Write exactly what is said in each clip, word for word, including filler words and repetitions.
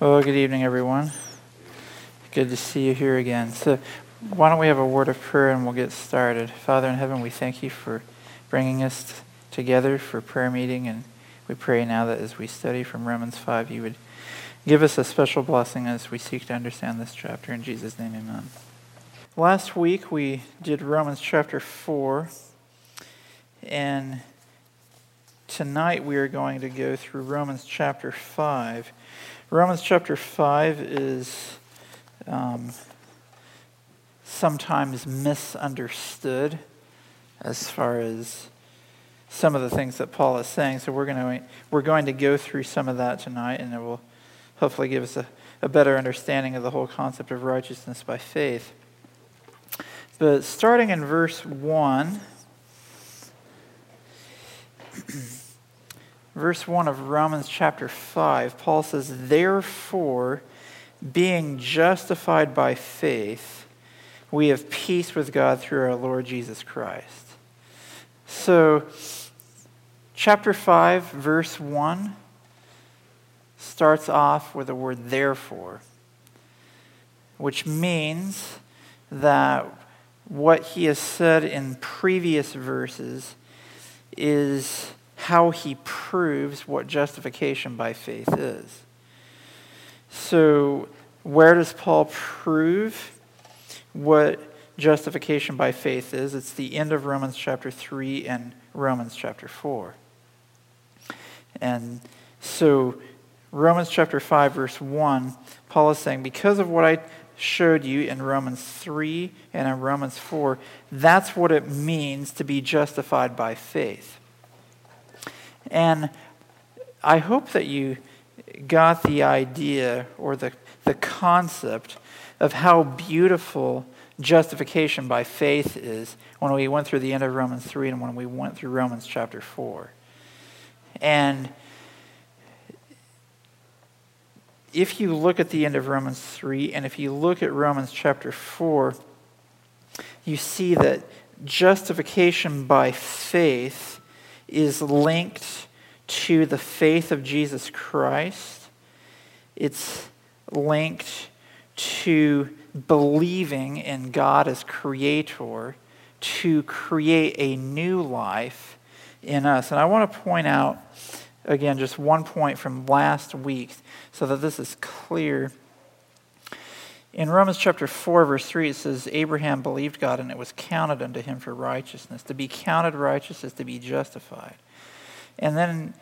Well, good evening, everyone. Good to see you here again. So why don't we have a word of prayer and we'll get started. Father in heaven, we thank you for bringing us together for prayer meeting, and we pray now that as we study from Romans five, you would give us a special blessing as we seek to understand this chapter. In Jesus' name, amen. Last week, we did Romans chapter four, and tonight we are going to go through Romans chapter five. Romans chapter five is um, sometimes misunderstood as far as some of the things that Paul is saying. So we're going to we're going to go through some of that tonight, and it will hopefully give us a, a better understanding of the whole concept of righteousness by faith. But starting in verse one, verse one of Romans chapter five, Paul says, "Therefore, being justified by faith, we have peace with God through our Lord Jesus Christ." So, chapter five, verse one, starts off with the word therefore, which means that what he has said in previous verses is how he proves what justification by faith is. So where does Paul prove what justification by faith is? It's the end of Romans chapter three and Romans chapter four. And so Romans chapter five, verse one, Paul is saying, because of what I showed you in Romans three and in Romans four, that's what it means to be justified by faith. And I hope that you got the idea or the, the concept of how beautiful justification by faith is when we went through the end of Romans three and when we went through Romans chapter four. And if you look at the end of Romans three and if you look at Romans chapter four, you see that justification by faith is linked to the faith of Jesus Christ. It's linked to believing in God as creator to create a new life in us. And I want to point out, again, just one point from last week so that this is clear. In Romans chapter four, verse three, it says, "Abraham believed God, and it was counted unto him for righteousness." To be counted righteous is to be justified. And then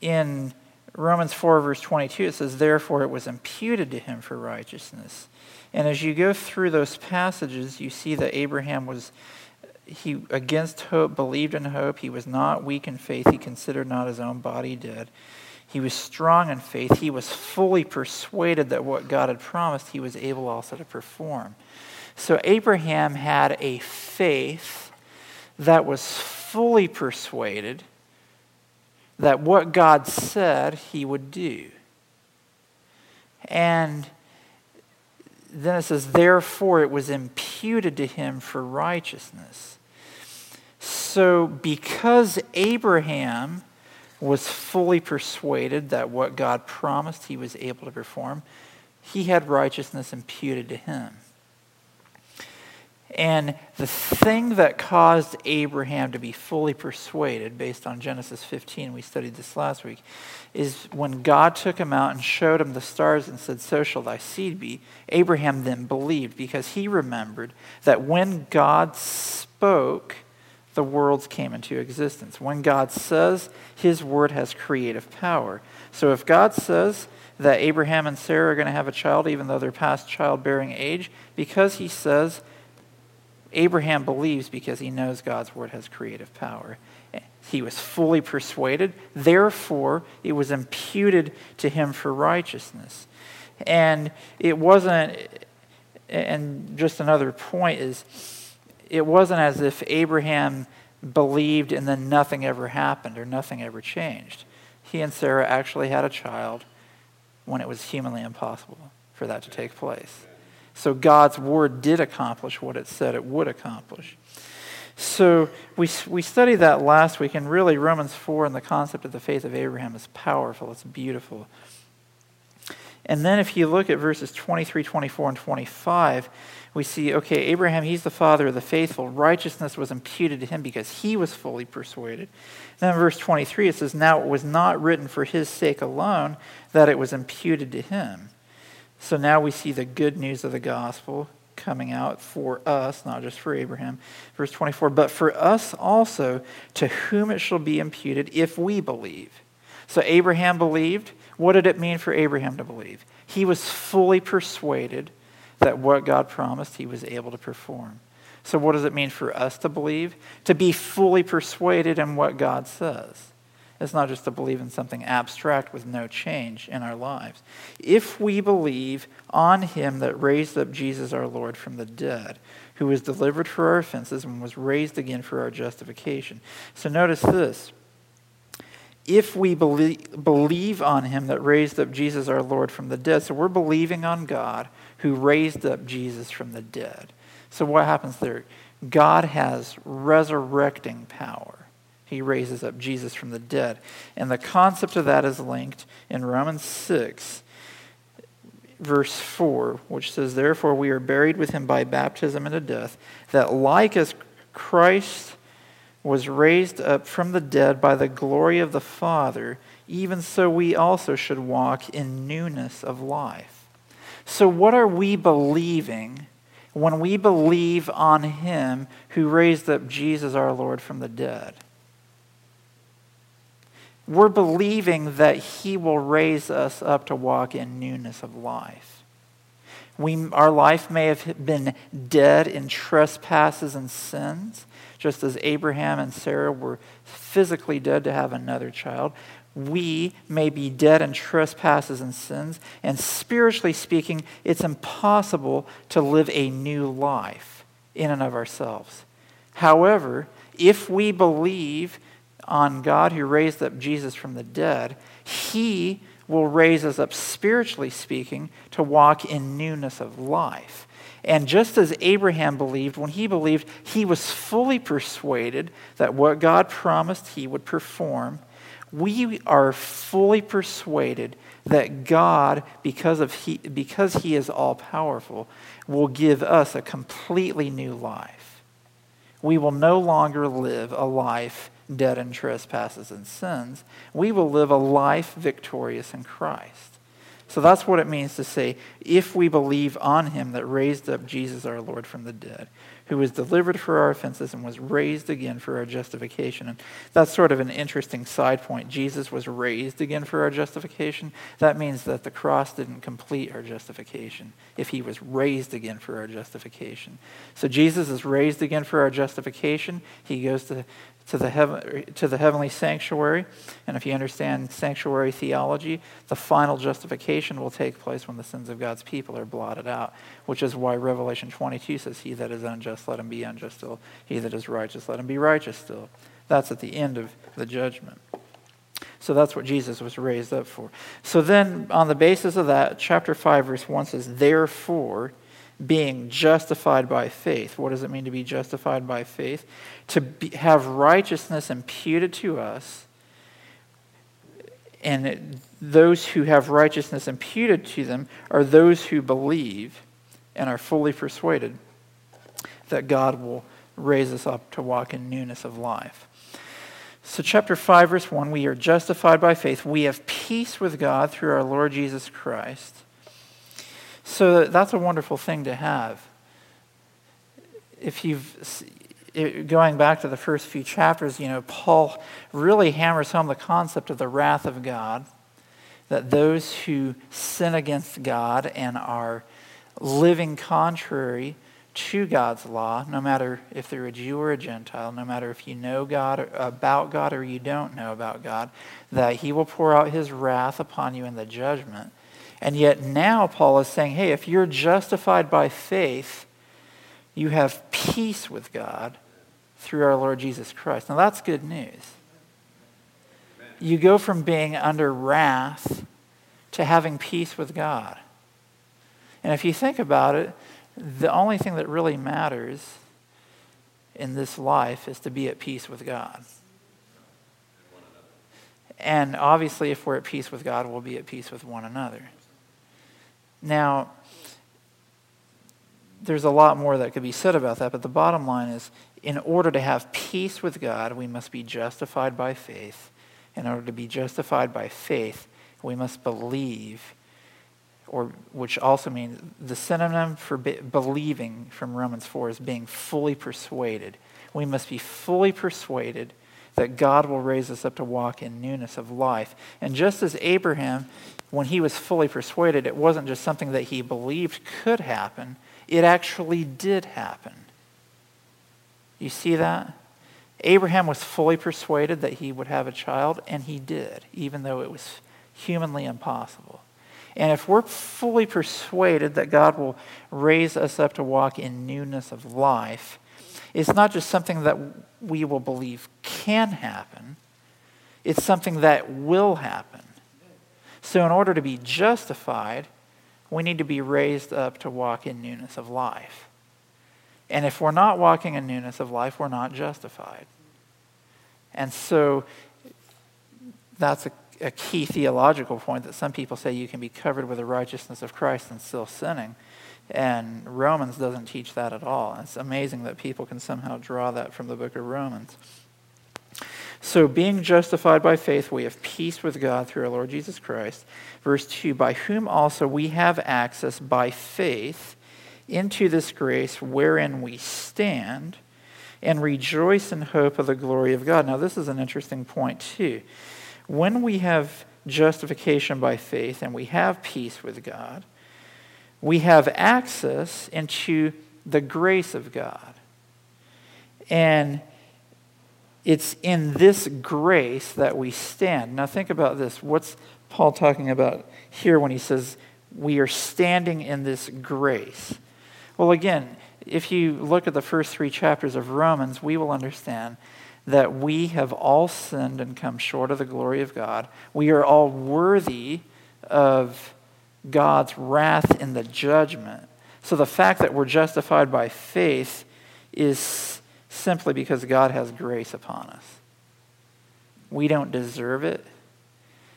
in Romans four, verse twenty-two, it says, "Therefore it was imputed to him for righteousness." And as you go through those passages, you see that Abraham was, he against hope, believed in hope. He was not weak in faith. He considered not his own body dead. He was strong in faith. He was fully persuaded that what God had promised, he was able also to perform. So Abraham had a faith that was fully persuaded that what God said he would do. And then it says, "Therefore it was imputed to him for righteousness." So because Abraham was fully persuaded that what God promised he was able to perform, he had righteousness imputed to him. And the thing that caused Abraham to be fully persuaded, based on Genesis fifteen, we studied this last week, is when God took him out and showed him the stars and said, "So shall thy seed be," Abraham then believed because he remembered that when God spoke, the worlds came into existence. When God says, his word has creative power. So if God says that Abraham and Sarah are going to have a child, even though they're past childbearing age, because he says, Abraham believes because he knows God's word has creative power. He was fully persuaded. Therefore, it was imputed to him for righteousness. And it wasn't, and just another point is, it wasn't as if Abraham believed and then nothing ever happened or nothing ever changed. He and Sarah actually had a child when it was humanly impossible for that to take place. So God's word did accomplish what it said it would accomplish. So we we studied that last week, and really Romans four and the concept of the faith of Abraham is powerful. It's beautiful. And then if you look at verses twenty-three, twenty-four, and twenty-five, we see, okay, Abraham, he's the father of the faithful. Righteousness was imputed to him because he was fully persuaded. Then in verse twenty-three, it says, now it was not written for his sake alone that it was imputed to him. So now we see the good news of the gospel coming out for us, not just for Abraham. Verse twenty-four, but for us also, to whom it shall be imputed if we believe. So Abraham believed. What did it mean for Abraham to believe? He was fully persuaded that what God promised, he was able to perform. So what does it mean for us to believe? To be fully persuaded in what God says. It's not just to believe in something abstract with no change in our lives. If we believe on him that raised up Jesus our Lord from the dead, who was delivered for our offenses and was raised again for our justification. So notice this. If we believe, believe on him that raised up Jesus our Lord from the dead. So we're believing on God who raised up Jesus from the dead. So what happens there? God has resurrecting power. He raises up Jesus from the dead. And the concept of that is linked in Romans six, verse four, which says, therefore we are buried with him by baptism into death, that like as Christ was raised up from the dead by the glory of the Father, even so we also should walk in newness of life. So what are we believing when we believe on him who raised up Jesus our Lord from the dead? We're believing that he will raise us up to walk in newness of life. We, our life may have been dead in trespasses and sins, just as Abraham and Sarah were physically dead to have another child. We may be dead in trespasses and sins, and spiritually speaking, it's impossible to live a new life in and of ourselves. However, if we believe on God who raised up Jesus from the dead, he will raise us up, spiritually speaking, to walk in newness of life. And just as Abraham believed, when he believed, he was fully persuaded that what God promised he would perform. We are fully persuaded that God, because of he, because he is all-powerful, will give us a completely new life. We will no longer live a life dead in trespasses and sins. We will live a life victorious in Christ. So that's what it means to say, if we believe on him that raised up Jesus our Lord from the dead, who was delivered for our offenses and was raised again for our justification. And that's sort of an interesting side point. Jesus was raised again for our justification. That means that the cross didn't complete our justification if he was raised again for our justification. So Jesus is raised again for our justification. He goes to To the, heaven, to the heavenly sanctuary. And if you understand sanctuary theology, the final justification will take place when the sins of God's people are blotted out, which is why Revelation twenty-two says, he that is unjust, let him be unjust still. He that is righteous, let him be righteous still. That's at the end of the judgment. So that's what Jesus was raised up for. So then, on the basis of that, chapter five, verse one says, therefore, being justified by faith. What does it mean to be justified by faith? To be, have righteousness imputed to us, and it, those who have righteousness imputed to them are those who believe and are fully persuaded that God will raise us up to walk in newness of life. So chapter five, verse one, we are justified by faith. We have peace with God through our Lord Jesus Christ. So that's a wonderful thing to have. If you've, going back to the first few chapters, you know, Paul really hammers home the concept of the wrath of God, that those who sin against God and are living contrary to God's law, no matter if they're a Jew or a Gentile, no matter if you know God or, about God or you don't know about God, that he will pour out his wrath upon you in the judgment. And yet now Paul is saying, hey, if you're justified by faith, you have peace with God through our Lord Jesus Christ. Now that's good news. Amen. You go from being under wrath to having peace with God. And if you think about it, the only thing that really matters in this life is to be at peace with God. And obviously if we're at peace with God, we'll be at peace with one another. Now, there's a lot more that could be said about that, but the bottom line is, in order to have peace with God, we must be justified by faith. In order to be justified by faith, we must believe, or which also means the synonym for be- believing from Romans four is being fully persuaded. We must be fully persuaded that God will raise us up to walk in newness of life. And just as Abraham, when he was fully persuaded, it wasn't just something that he believed could happen, it actually did happen. You see that? Abraham was fully persuaded that he would have a child, and he did, even though it was humanly impossible. And if we're fully persuaded that God will raise us up to walk in newness of life, it's not just something that we will believe can happen, it's something that will happen. So in order to be justified, we need to be raised up to walk in newness of life. And if we're not walking in newness of life, we're not justified. And so that's a, a key theological point that some people say you can be covered with the righteousness of Christ and still sinning. And Romans doesn't teach that at all. It's amazing that people can somehow draw that from the book of Romans. So being justified by faith, we have peace with God through our Lord Jesus Christ. Verse two, by whom also we have access by faith into this grace wherein we stand and rejoice in hope of the glory of God. Now this is an interesting point too. When we have justification by faith and we have peace with God, we have access into the grace of God. And it's in this grace that we stand. Now think about this. What's Paul talking about here when he says we are standing in this grace? Well, again, if you look at the first three chapters of Romans, we will understand that we have all sinned and come short of the glory of God. We are all worthy of God's wrath in the judgment. So the fact that we're justified by faith is simply because God has grace upon us. We don't deserve it.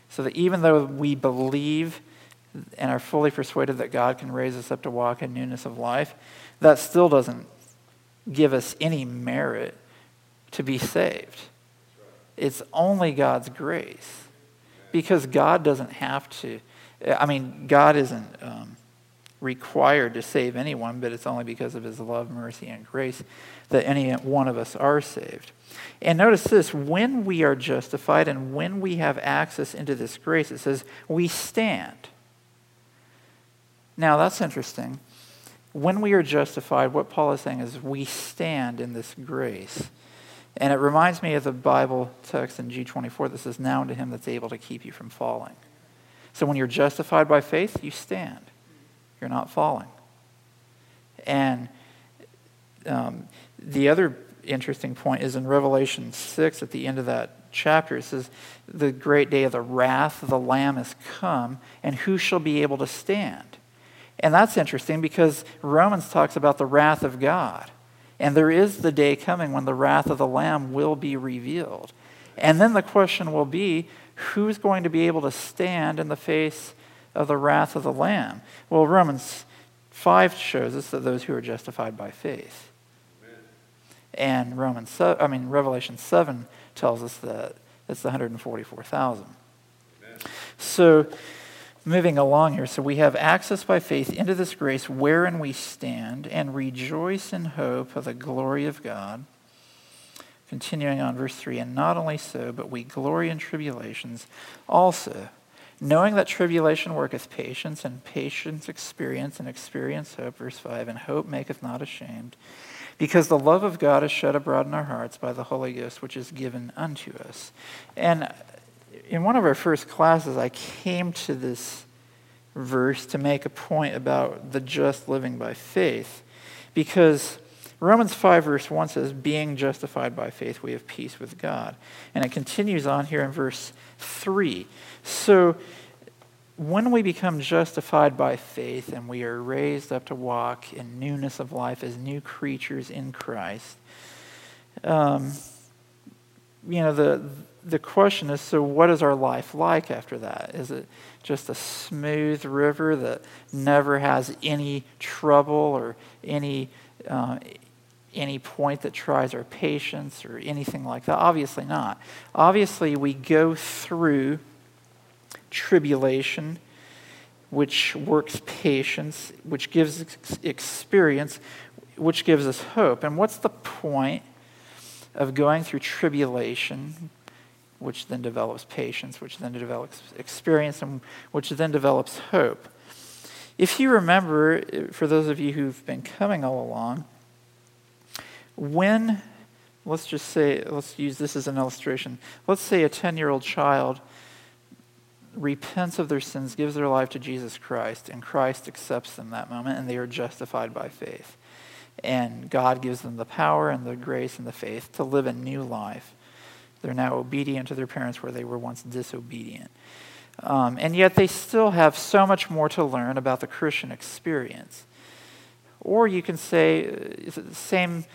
So that even though we believe and are fully persuaded that God can raise us up to walk in newness of life, that still doesn't give us any merit to be saved. It's only God's grace. Because God doesn't have to I mean, God isn't um, required to save anyone, but it's only because of his love, mercy, and grace that any one of us are saved. And notice this, when we are justified and when we have access into this grace, it says, we stand. Now, that's interesting. When we are justified, what Paul is saying is we stand in this grace. And it reminds me of the Bible text in G twenty-four that says, now unto him that's able to keep you from falling. So when you're justified by faith, you stand. You're not falling. And um, the other interesting point is in Revelation six, at the end of that chapter, it says, the great day of the wrath of the Lamb is come, and who shall be able to stand? And that's interesting because Romans talks about the wrath of God. And there is the day coming when the wrath of the Lamb will be revealed. And then the question will be, who's going to be able to stand in the face of the wrath of the Lamb? Well, Romans five shows us that those who are justified by faith. Amen. And Romans, I mean Revelation seven tells us that it's the one hundred forty-four thousand. So, moving along here, so we have access by faith into this grace wherein we stand and rejoice in hope of the glory of God. Continuing on verse three, and not only so, but we glory in tribulations also, knowing that tribulation worketh patience, and patience experience, and experience hope. Verse five, and hope maketh not ashamed, because the love of God is shed abroad in our hearts by the Holy Ghost, which is given unto us. And in one of our first classes, I came to this verse to make a point about the just living by faith, because Romans five verse one says, being justified by faith, we have peace with God. And it continues on here in verse three. So when we become justified by faith and we are raised up to walk in newness of life as new creatures in Christ, um, you know, the the question is, so what is our life like after that? Is it just a smooth river that never has any trouble or any uh, any point that tries our patience or anything like that? Obviously not. Obviously, we go through tribulation, which works patience, which gives ex- experience, which gives us hope. And what's the point of going through tribulation, which then develops patience, which then develops experience, and which then develops hope? If you remember, for those of you who've been coming all along, when, let's just say, let's use this as an illustration. Let's say a ten-year-old child repents of their sins, gives their life to Jesus Christ, and Christ accepts them that moment, and they are justified by faith. And God gives them the power and the grace and the faith to live a new life. They're now obedient to their parents where they were once disobedient. Um, and yet they still have so much more to learn about the Christian experience. Or you can say, same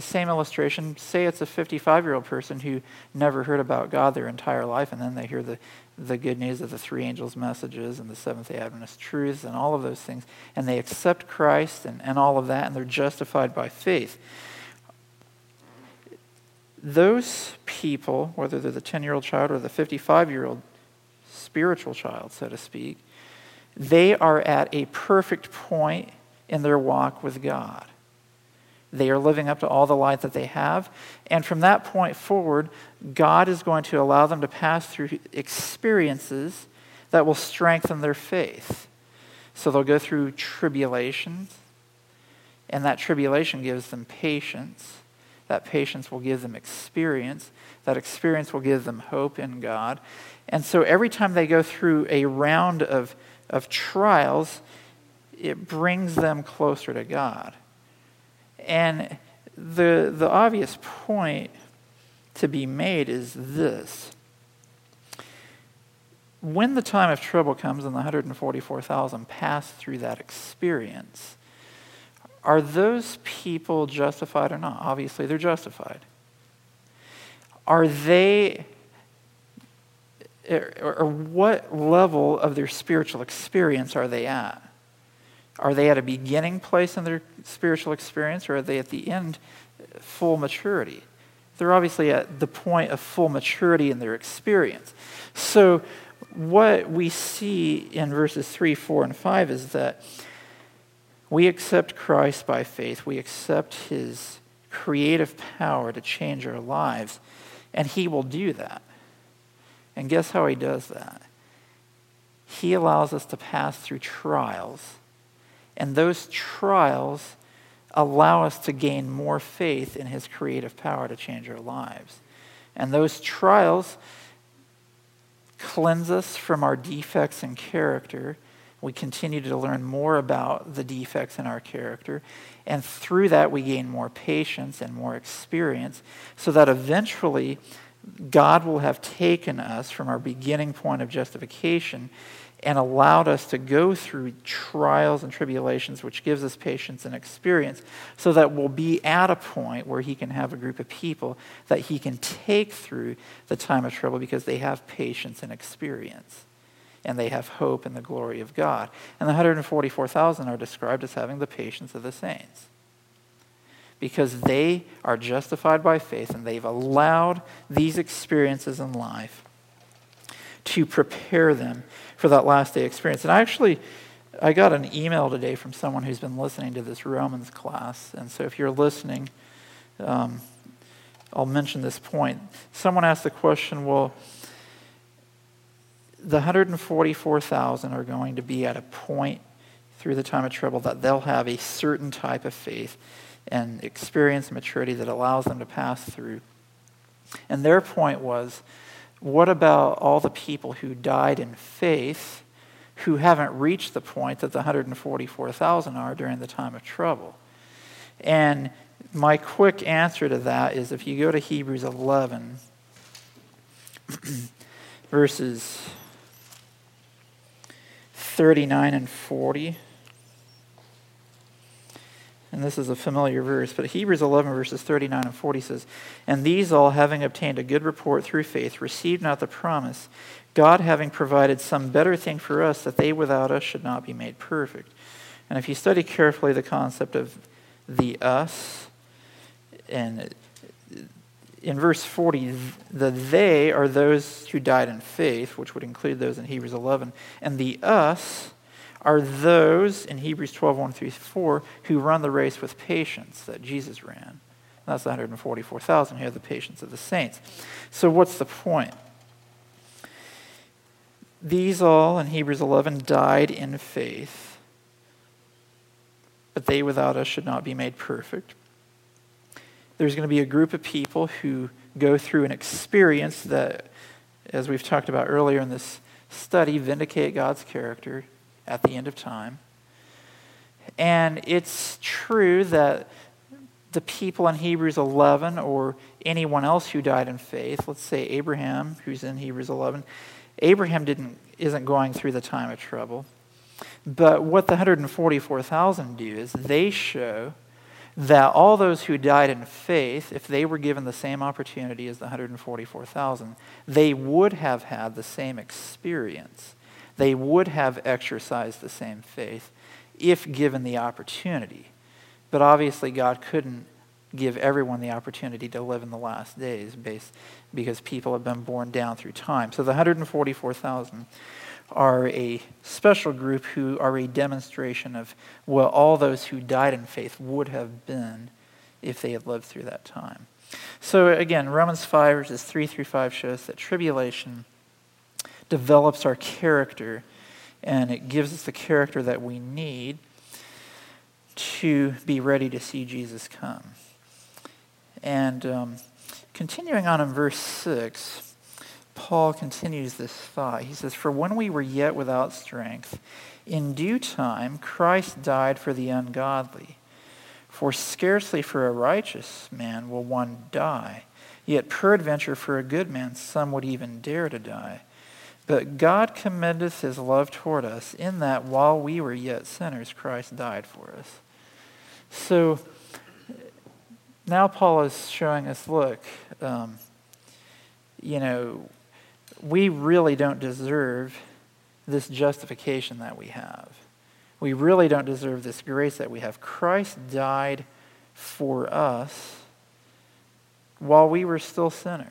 same illustration, say it's a fifty-five-year-old person who never heard about God their entire life, and then they hear the, the good news of the three angels' messages and the Seventh-day Adventist truths and all of those things, and they accept Christ and, and all of that, and they're justified by faith. Those people, whether they're the ten-year-old child or the fifty-five-year-old spiritual child, so to speak, they are at a perfect point in their walk with God. They are living up to all the light that they have. And from that point forward, God is going to allow them to pass through experiences that will strengthen their faith. So they'll go through tribulations, and that tribulation gives them patience. That patience will give them experience. That experience will give them hope in God. And so every time they go through a round of, of trials, it brings them closer to God. And the, the obvious point to be made is this. When the time of trouble comes and the one hundred forty-four thousand pass through that experience, are those people justified or not? Obviously, they're justified. Are they, or what level of their spiritual experience are they at? Are they at a beginning place in their spiritual experience, or are they at the end, full maturity? They're obviously at the point of full maturity in their experience. So what we see in verses three, four, and five is that we accept Christ by faith. We accept his creative power to change our lives, and he will do that. And guess how he does that? He allows us to pass through trials, and those trials allow us to gain more faith in his creative power to change our lives. And those trials cleanse us from our defects in character. We continue to learn more about the defects in our character. And through that, we gain more patience and more experience so that eventually God will have taken us from our beginning point of justification and allowed us to go through trials and tribulations, which gives us patience and experience, so that we'll be at a point where he can have a group of people that he can take through the time of trouble because they have patience and experience. And they have hope in the glory of God. And the one hundred forty-four thousand are described as having the patience of the saints, because they are justified by faith and they've allowed these experiences in life to prepare them for that last day experience. And I actually, I got an email today from someone who's been listening to this Romans class. And so if you're listening, um, I'll mention this point. Someone asked the question, well, the one hundred forty-four thousand are going to be at a point through the time of trouble that they'll have a certain type of faith and experience and maturity that allows them to pass through. And their point was, what about all the people who died in faith who haven't reached the point that the one hundred forty-four thousand are during the time of trouble? And my quick answer to that is if you go to Hebrews eleven, verses thirty-nine and forty. and this is a familiar verse, but Hebrews eleven, verses thirty-nine and forty says, "And these all, having obtained a good report through faith, received not the promise, God having provided some better thing for us, that they without us should not be made perfect." And if you study carefully the concept of the us, and in verse forty, the they are those who died in faith, which would include those in Hebrews eleven, and the us are those in Hebrews twelve, one through four, who run the race with patience that Jesus ran. And that's one hundred forty-four thousand who have the patience of the saints. So what's the point? These all in Hebrews eleven died in faith, but they without us should not be made perfect. There's going to be a group of people who go through an experience that, as we've talked about earlier in this study, vindicate God's character at the end of time. And it's true that the people in Hebrews eleven, or anyone else who died in faith, let's say Abraham, who's in Hebrews eleven, Abraham didn't isn't going through the time of trouble. But what the one hundred forty-four thousand do is they show that all those who died in faith, if they were given the same opportunity as the one hundred forty-four thousand, they would have had the same experience. They would have exercised the same faith if given the opportunity. But obviously God couldn't give everyone the opportunity to live in the last days based, because people have been born down through time. So the one hundred forty-four thousand are a special group who are a demonstration of what all those who died in faith would have been if they had lived through that time. So again, Romans five, verses three through five shows that tribulation develops our character, and it gives us the character that we need to be ready to see Jesus come. And um, continuing on in verse six, Paul continues this thought. He says, "For when we were yet without strength, in due time Christ died for the ungodly. For scarcely for a righteous man will one die, yet peradventure for a good man some would even dare to die. But God commendeth his love toward us, in that while we were yet sinners, Christ died for us." So now Paul is showing us, look, um, you know, we really don't deserve this justification that we have. We really don't deserve this grace that we have. Christ died for us while we were still sinners.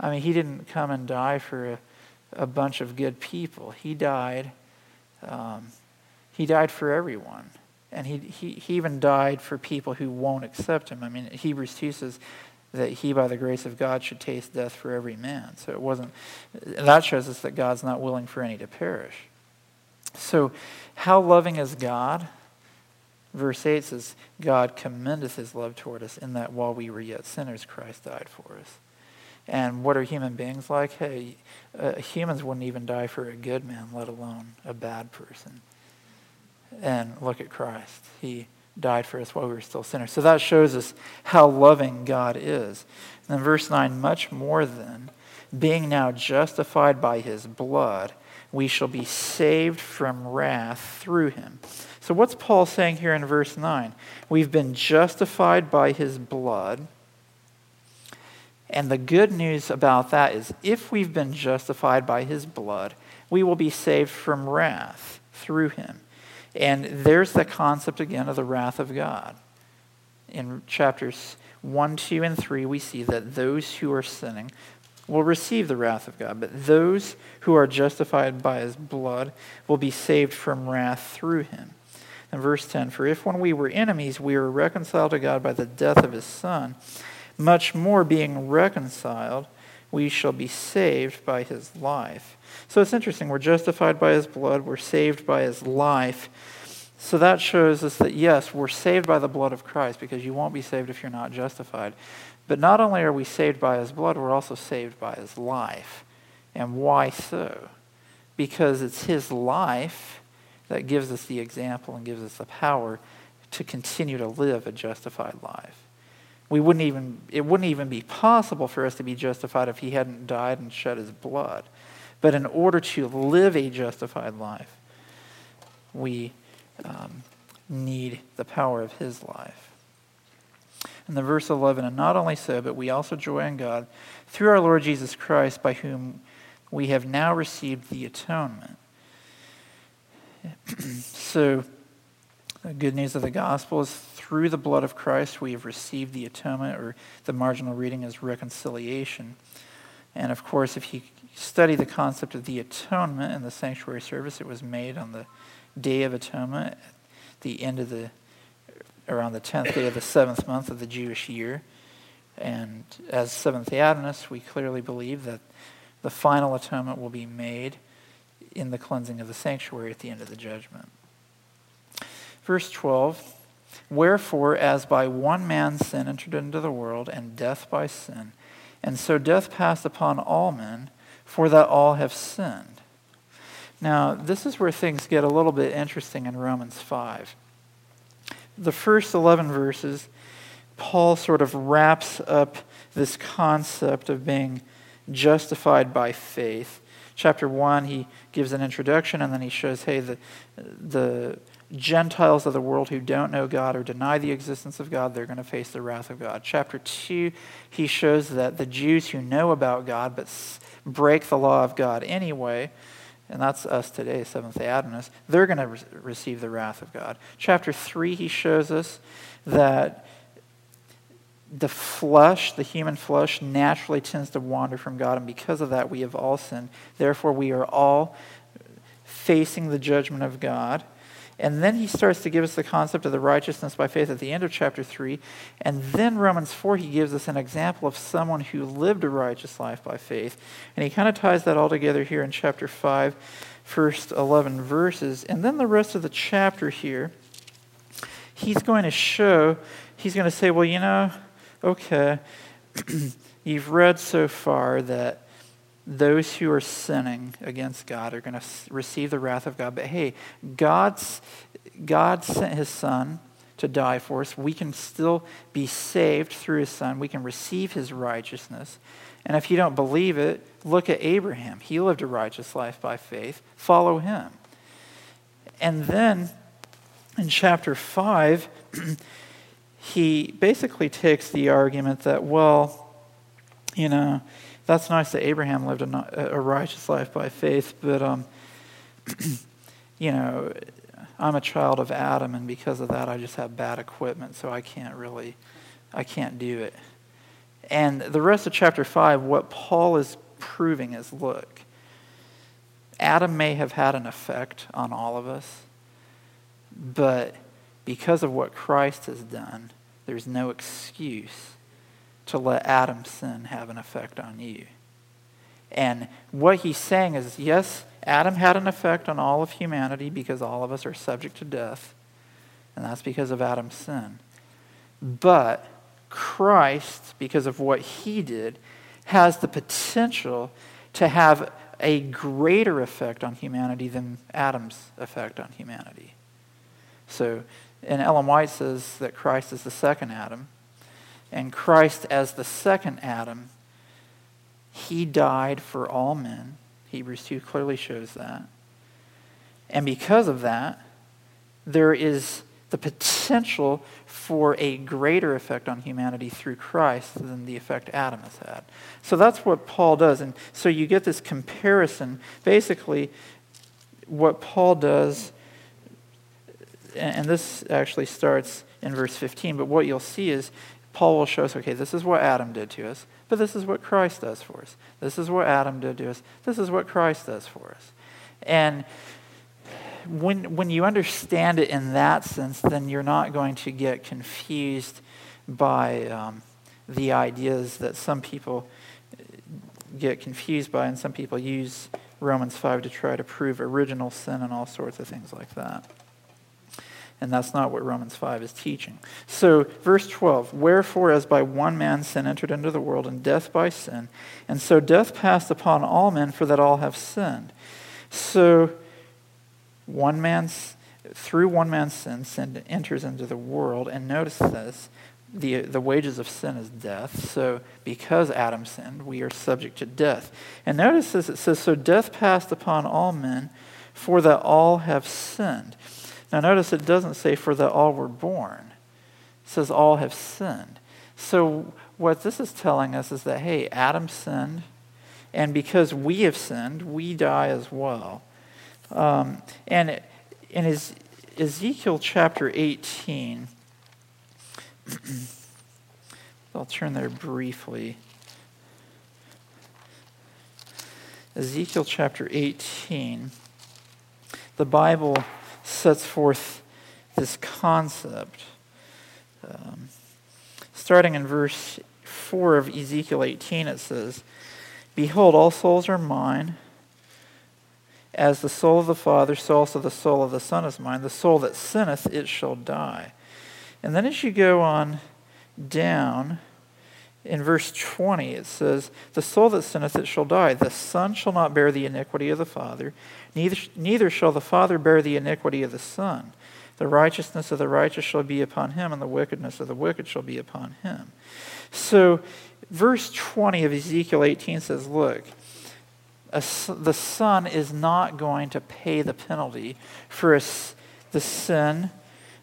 I mean, he didn't come and die for a, a bunch of good people. He died, um, he died for everyone. And he, he, he even died for people who won't accept him. I mean, Hebrews two says that he, by the grace of God, should taste death for every man. So it wasn't, that shows us that God's not willing for any to perish. So how loving is God? Verse eight says, "God commendeth his love toward us, in that while we were yet sinners, Christ died for us." And what are human beings like? Hey, uh, humans wouldn't even die for a good man, let alone a bad person. And look at Christ. He died for us while we were still sinners. So that shows us how loving God is. And then verse nine, "Much more then, being now justified by his blood, we shall be saved from wrath through him." So what's Paul saying here in verse nine? We've been justified by his blood. And the good news about that is if we've been justified by his blood, we will be saved from wrath through him. And there's the concept again of the wrath of God. In chapters one, two, and three, we see that those who are sinning will receive the wrath of God, but those who are justified by his blood will be saved from wrath through him. In verse ten, "For if when we were enemies, we were reconciled to God by the death of his Son, much more being reconciled, we shall be saved by his life." So it's interesting. We're justified by his blood. We're saved by his life. So that shows us that, yes, we're saved by the blood of Christ, because you won't be saved if you're not justified. But not only are we saved by his blood, we're also saved by his life. And why so? Because it's his life that gives us the example and gives us the power to continue to live a justified life. We wouldn't even, it wouldn't even be possible for us to be justified if he hadn't died and shed his blood. But in order to live a justified life, we um, need the power of his life. And the verse eleven, and not only so, but we also joy in God through our Lord Jesus Christ, by whom we have now received the atonement. So, the good news of the gospel is through the blood of Christ we have received the atonement, or the marginal reading is reconciliation. And of course, if you study the concept of the atonement in the sanctuary service, it was made on the Day of Atonement, at the end of the, around the tenth day of the seventh month of the Jewish year. And as Seventh-day Adventists, we clearly believe that the final atonement will be made in the cleansing of the sanctuary at the end of the judgment. Verse twelve, wherefore, as by one man sin entered into the world, and death by sin, and so death passed upon all men, for that all have sinned. Now, this is where things get a little bit interesting in Romans five. The first eleven verses, Paul sort of wraps up this concept of being justified by faith. Chapter one, he gives an introduction, and then he shows, hey, the, the Gentiles of the world who don't know God or deny the existence of God, they're going to face the wrath of God. Chapter two, he shows that the Jews who know about God but break the law of God anyway, and that's us today, Seventh-day Adventists, they're going to re- receive the wrath of God. Chapter three, he shows us that the flesh, the human flesh, naturally tends to wander from God, and because of that we have all sinned. Therefore, we are all facing the judgment of God. And then he starts to give us the concept of the righteousness by faith at the end of chapter three. And then Romans four, he gives us an example of someone who lived a righteous life by faith. And he kind of ties that all together here in chapter five, first eleven verses. And then the rest of the chapter here, he's going to show, he's going to say, well, you know, okay, you've read so far that those who are sinning against God are going to receive the wrath of God. But hey, God's, God sent his Son to die for us. We can still be saved through his Son. We can receive his righteousness. And if you don't believe it, look at Abraham. He lived a righteous life by faith. Follow him. And then in chapter five, he basically takes the argument that, well, you know, that's nice that Abraham lived a, a righteous life by faith, but, um, you know, I'm a child of Adam, and because of that, I just have bad equipment, so I can't really, I can't do it. And the rest of chapter five, what Paul is proving is, look, Adam may have had an effect on all of us, but because of what Christ has done, there's no excuse to let Adam's sin have an effect on you. And what he's saying is, yes, Adam had an effect on all of humanity because all of us are subject to death, and that's because of Adam's sin. But Christ, because of what he did, has the potential to have a greater effect on humanity than Adam's effect on humanity. So, and Ellen White says that Christ is the second Adam, and Christ, as the second Adam, he died for all men. Hebrews two clearly shows that. And because of that, there is the potential for a greater effect on humanity through Christ than the effect Adam has had. So that's what Paul does. And so you get this comparison. Basically, what Paul does, and this actually starts in verse fifteen, but what you'll see is, Paul will show us, okay, this is what Adam did to us, but this is what Christ does for us. This is what Adam did to us. This is what Christ does for us. And when when you understand it in that sense, then you're not going to get confused by um, the ideas that some people get confused by, and some people use Romans five to try to prove original sin and all sorts of things like that. And that's not what Romans five is teaching. So, verse twelve, wherefore, as by one man sin entered into the world, and death by sin, and so death passed upon all men, for that all have sinned. So, one man's through one man's sin, sin enters into the world, and notice this, the, the wages of sin is death. So, because Adam sinned, we are subject to death. And notice this, it says, so death passed upon all men, for that all have sinned. Now notice it doesn't say for that all were born. It says all have sinned. So what this is telling us is that, hey, Adam sinned, and because we have sinned, we die as well. Um, and it, in his, Ezekiel chapter eighteen, I'll turn there briefly. Ezekiel chapter eighteen, the Bible sets forth this concept. Um, starting in verse four of Ezekiel eighteen, it says, "Behold, all souls are mine. As the soul of the Father, so also the soul of the Son is mine. The soul that sinneth, it shall die." And then as you go on down, in verse twenty, it says, "The soul that sinneth, it shall die. The Son shall not bear the iniquity of the Father, neither, neither shall the Father bear the iniquity of the Son. The righteousness of the righteous shall be upon him, and the wickedness of the wicked shall be upon him." So verse twenty of Ezekiel eighteen says, look, a, the Son is not going to pay the penalty for a, the sin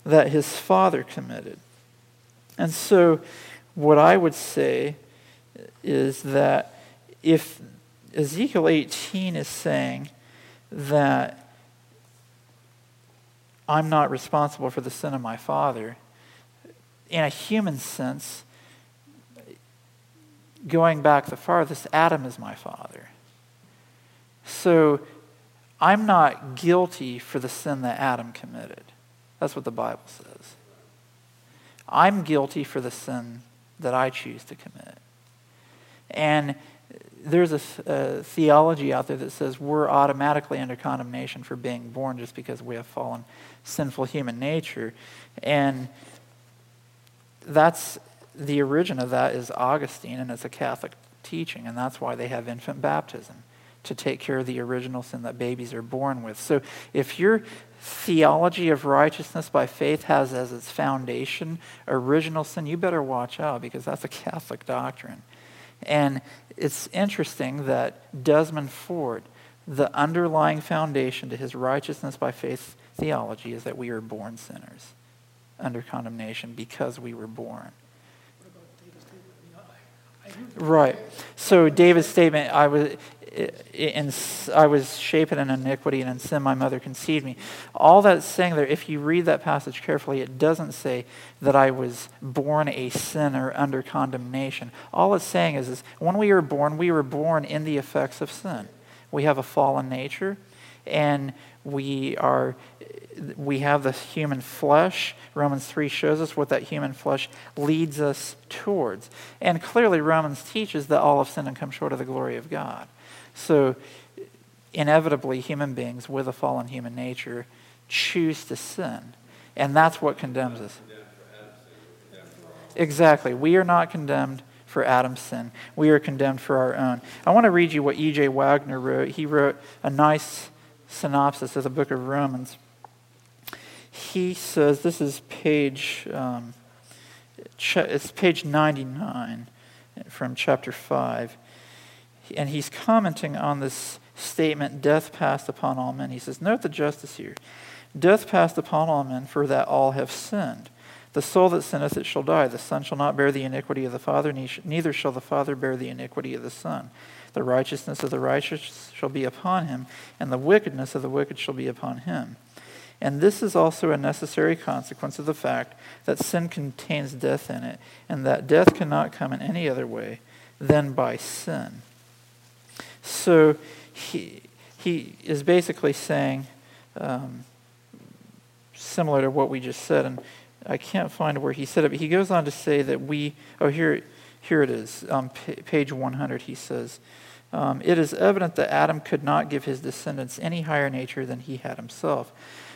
that his Father committed. And so what I would say is that if Ezekiel eighteen is saying that I'm not responsible for the sin of my Father, in a human sense, going back the farthest, Adam is my father. So I'm not guilty for the sin that Adam committed. That's what the Bible says. I'm guilty for the sin that I choose to commit. And there's a, a theology out there that says we're automatically under condemnation for being born just because we have fallen, sinful human nature. And that's the origin of that is Augustine, and it's a Catholic teaching, and that's why they have infant baptism, to take care of the original sin that babies are born with. So if you're theology of righteousness by faith has as its foundation original sin, you better watch out, because that's a Catholic doctrine. And it's interesting that Desmond Ford, the underlying foundation to his righteousness by faith theology is that we were born sinners under condemnation because we were born. What about David's statement? I, I right. So David's statement, I was... In, I was shapen in iniquity, and in sin my mother conceived me. All that's saying there, if you read that passage carefully, it doesn't say that I was born a sinner under condemnation. All it's saying is, is when we were born, we were born in the effects of sin. We have a fallen nature, and we are we have the human flesh. Romans three shows us what that human flesh leads us towards. And clearly Romans teaches that all have sinned and come short of the glory of God. So inevitably, human beings with a fallen human nature choose to sin. And that's what condemns us. Exactly. We are not condemned for Adam's sin. We are condemned for our own. I want to read you what E J Waggoner wrote. He wrote a nice synopsis of the book of Romans. He says, this is page, um, it's page ninety-nine from chapter five. And he's commenting on this statement, "Death passed upon all men." He says, note the justice here. "Death passed upon all men, for that all have sinned. The soul that sinneth, it shall die. The Son shall not bear the iniquity of the Father, neither shall the Father bear the iniquity of the Son. The righteousness of the righteous shall be upon him, and the wickedness of the wicked shall be upon him. And this is also a necessary consequence of the fact that sin contains death in it, and that death cannot come in any other way than by sin." So he he is basically saying, um, similar to what we just said, and I can't find where he said it, but he goes on to say that we, oh, here, here it is, um, page one hundred, he says, um, "It is evident that Adam could not give his descendants any higher nature than he had himself.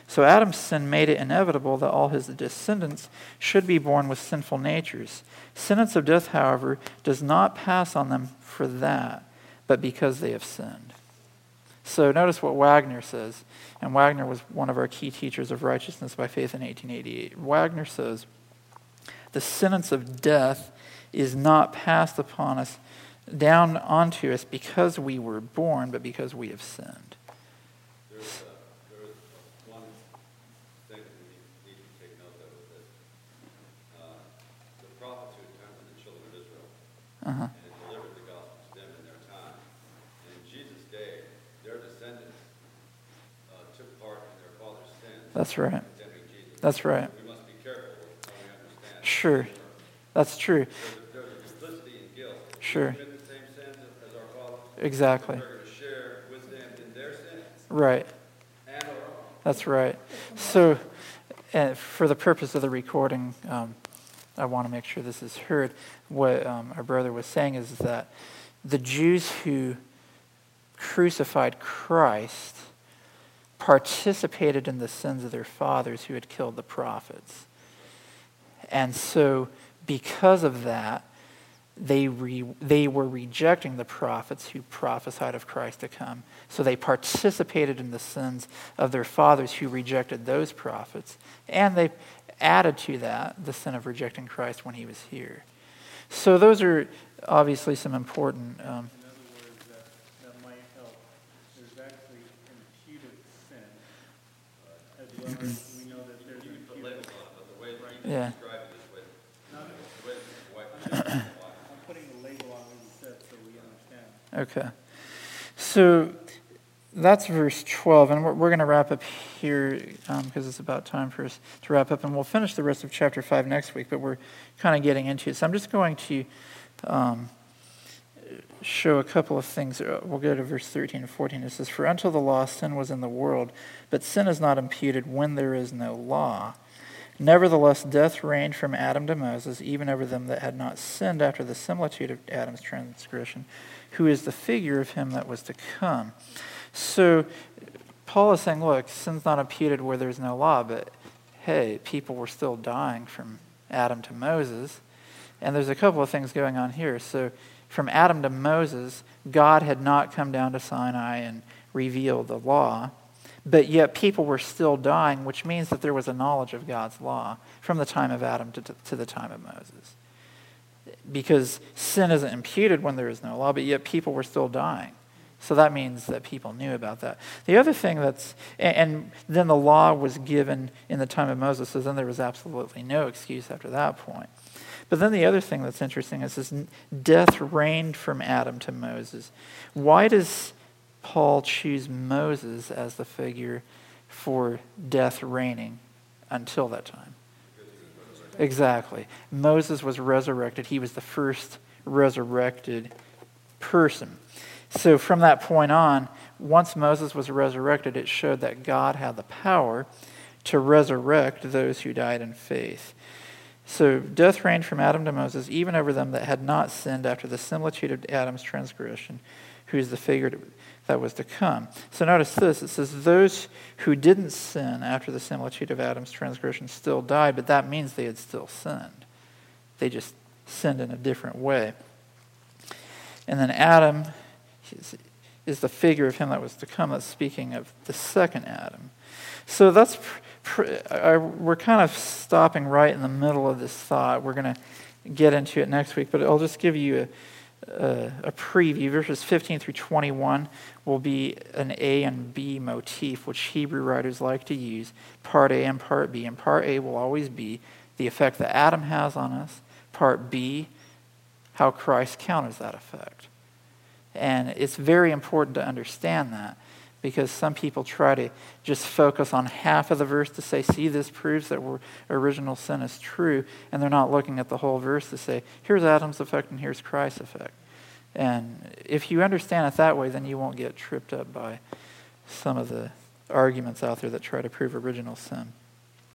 So Adam's sin made it inevitable that all his descendants should be born with sinful natures. Sentence of death, however, does not pass on them for that, but because they have sinned." So notice what Wagner says, and Wagner was one of our key teachers of righteousness by faith in eighteen eighty-eight. Wagner says, "The sentence of death is not passed upon us, down onto us, because we were born, but because we have sinned." There's, uh, there's one statement uh-huh. and it delivered the gospel to them in their time. And in Jesus' day, their descendants uh, took part in their father's sins. That's right. That's right. We must be careful when we understand. Sure. That's true. There's a duplicity in guilt. Sure. We've been the same sins as our fathers. Exactly. We're going to share with them in their sins. Right. And our own. That's right. So, and for the purpose of the recording, um, I want to make sure this is heard. What um, our brother was saying is that the Jews who crucified Christ participated in the sins of their fathers who had killed the prophets. And so because of that, they re, they were rejecting the prophets who prophesied of Christ to come. So they participated in the sins of their fathers who rejected those prophets. And they added to that the sin of rejecting Christ when he was here. So those are obviously some important... Um, Mm-hmm. We know that there's you can put labels on it, but the way that you yeah. describe it is with, the way that the white I'm putting a label on what you said so we understand. Okay. So that's verse twelve, and we're, we're going to wrap up here because um, it's about time for us to wrap up, and we'll finish the rest of chapter five next week, but we're kind of getting into it. So I'm just going to um, show a couple of things. We'll go to verse thirteen and fourteen. It says, "For until the law, sin was in the world, but sin is not imputed when there is no law. Nevertheless, death reigned from Adam to Moses, even over them that had not sinned after the similitude of Adam's transgression, who is the figure of him that was to come." So Paul is saying, look, sin's not imputed where there's no law, but hey, people were still dying from Adam to Moses. And there's a couple of things going on here. So from Adam to Moses, God had not come down to Sinai and revealed the law, but yet people were still dying, which means that there was a knowledge of God's law from the time of Adam to, to, to the time of Moses. Because sin isn't imputed when there is no law, but yet people were still dying. So that means that people knew about that. The other thing that's, and, and then the law was given in the time of Moses, so then there was absolutely no excuse after that point. But then the other thing that's interesting is this death reigned from Adam to Moses. Why does Paul choose Moses as the figure for death reigning until that time? Exactly. Moses was resurrected. He was the first resurrected person. So from that point on, once Moses was resurrected, it showed that God had the power to resurrect those who died in faith. So death reigned from Adam to Moses, even over them that had not sinned after the similitude of Adam's transgression, who is the figure that was to come. So notice this, it says those who didn't sin after the similitude of Adam's transgression still died, but that means they had still sinned. They just sinned in a different way. And then Adam is the figure of him that was to come. That's speaking of the second Adam. So that's... we're kind of stopping right in the middle of this thought. We're going to get into it next week, but I'll just give you a, a, a preview. Verses fifteen through twenty-one will be an A and B motif, which Hebrew writers like to use, part A and part B. And part A will always be the effect that Adam has on us, part B, how Christ counters that effect. And it's very important to understand that, because some people try to just focus on half of the verse to say, see, this proves that we're, original sin is true, and they're not looking at the whole verse to say, here's Adam's effect and here's Christ's effect. And if you understand it that way, then you won't get tripped up by some of the arguments out there that try to prove original sin.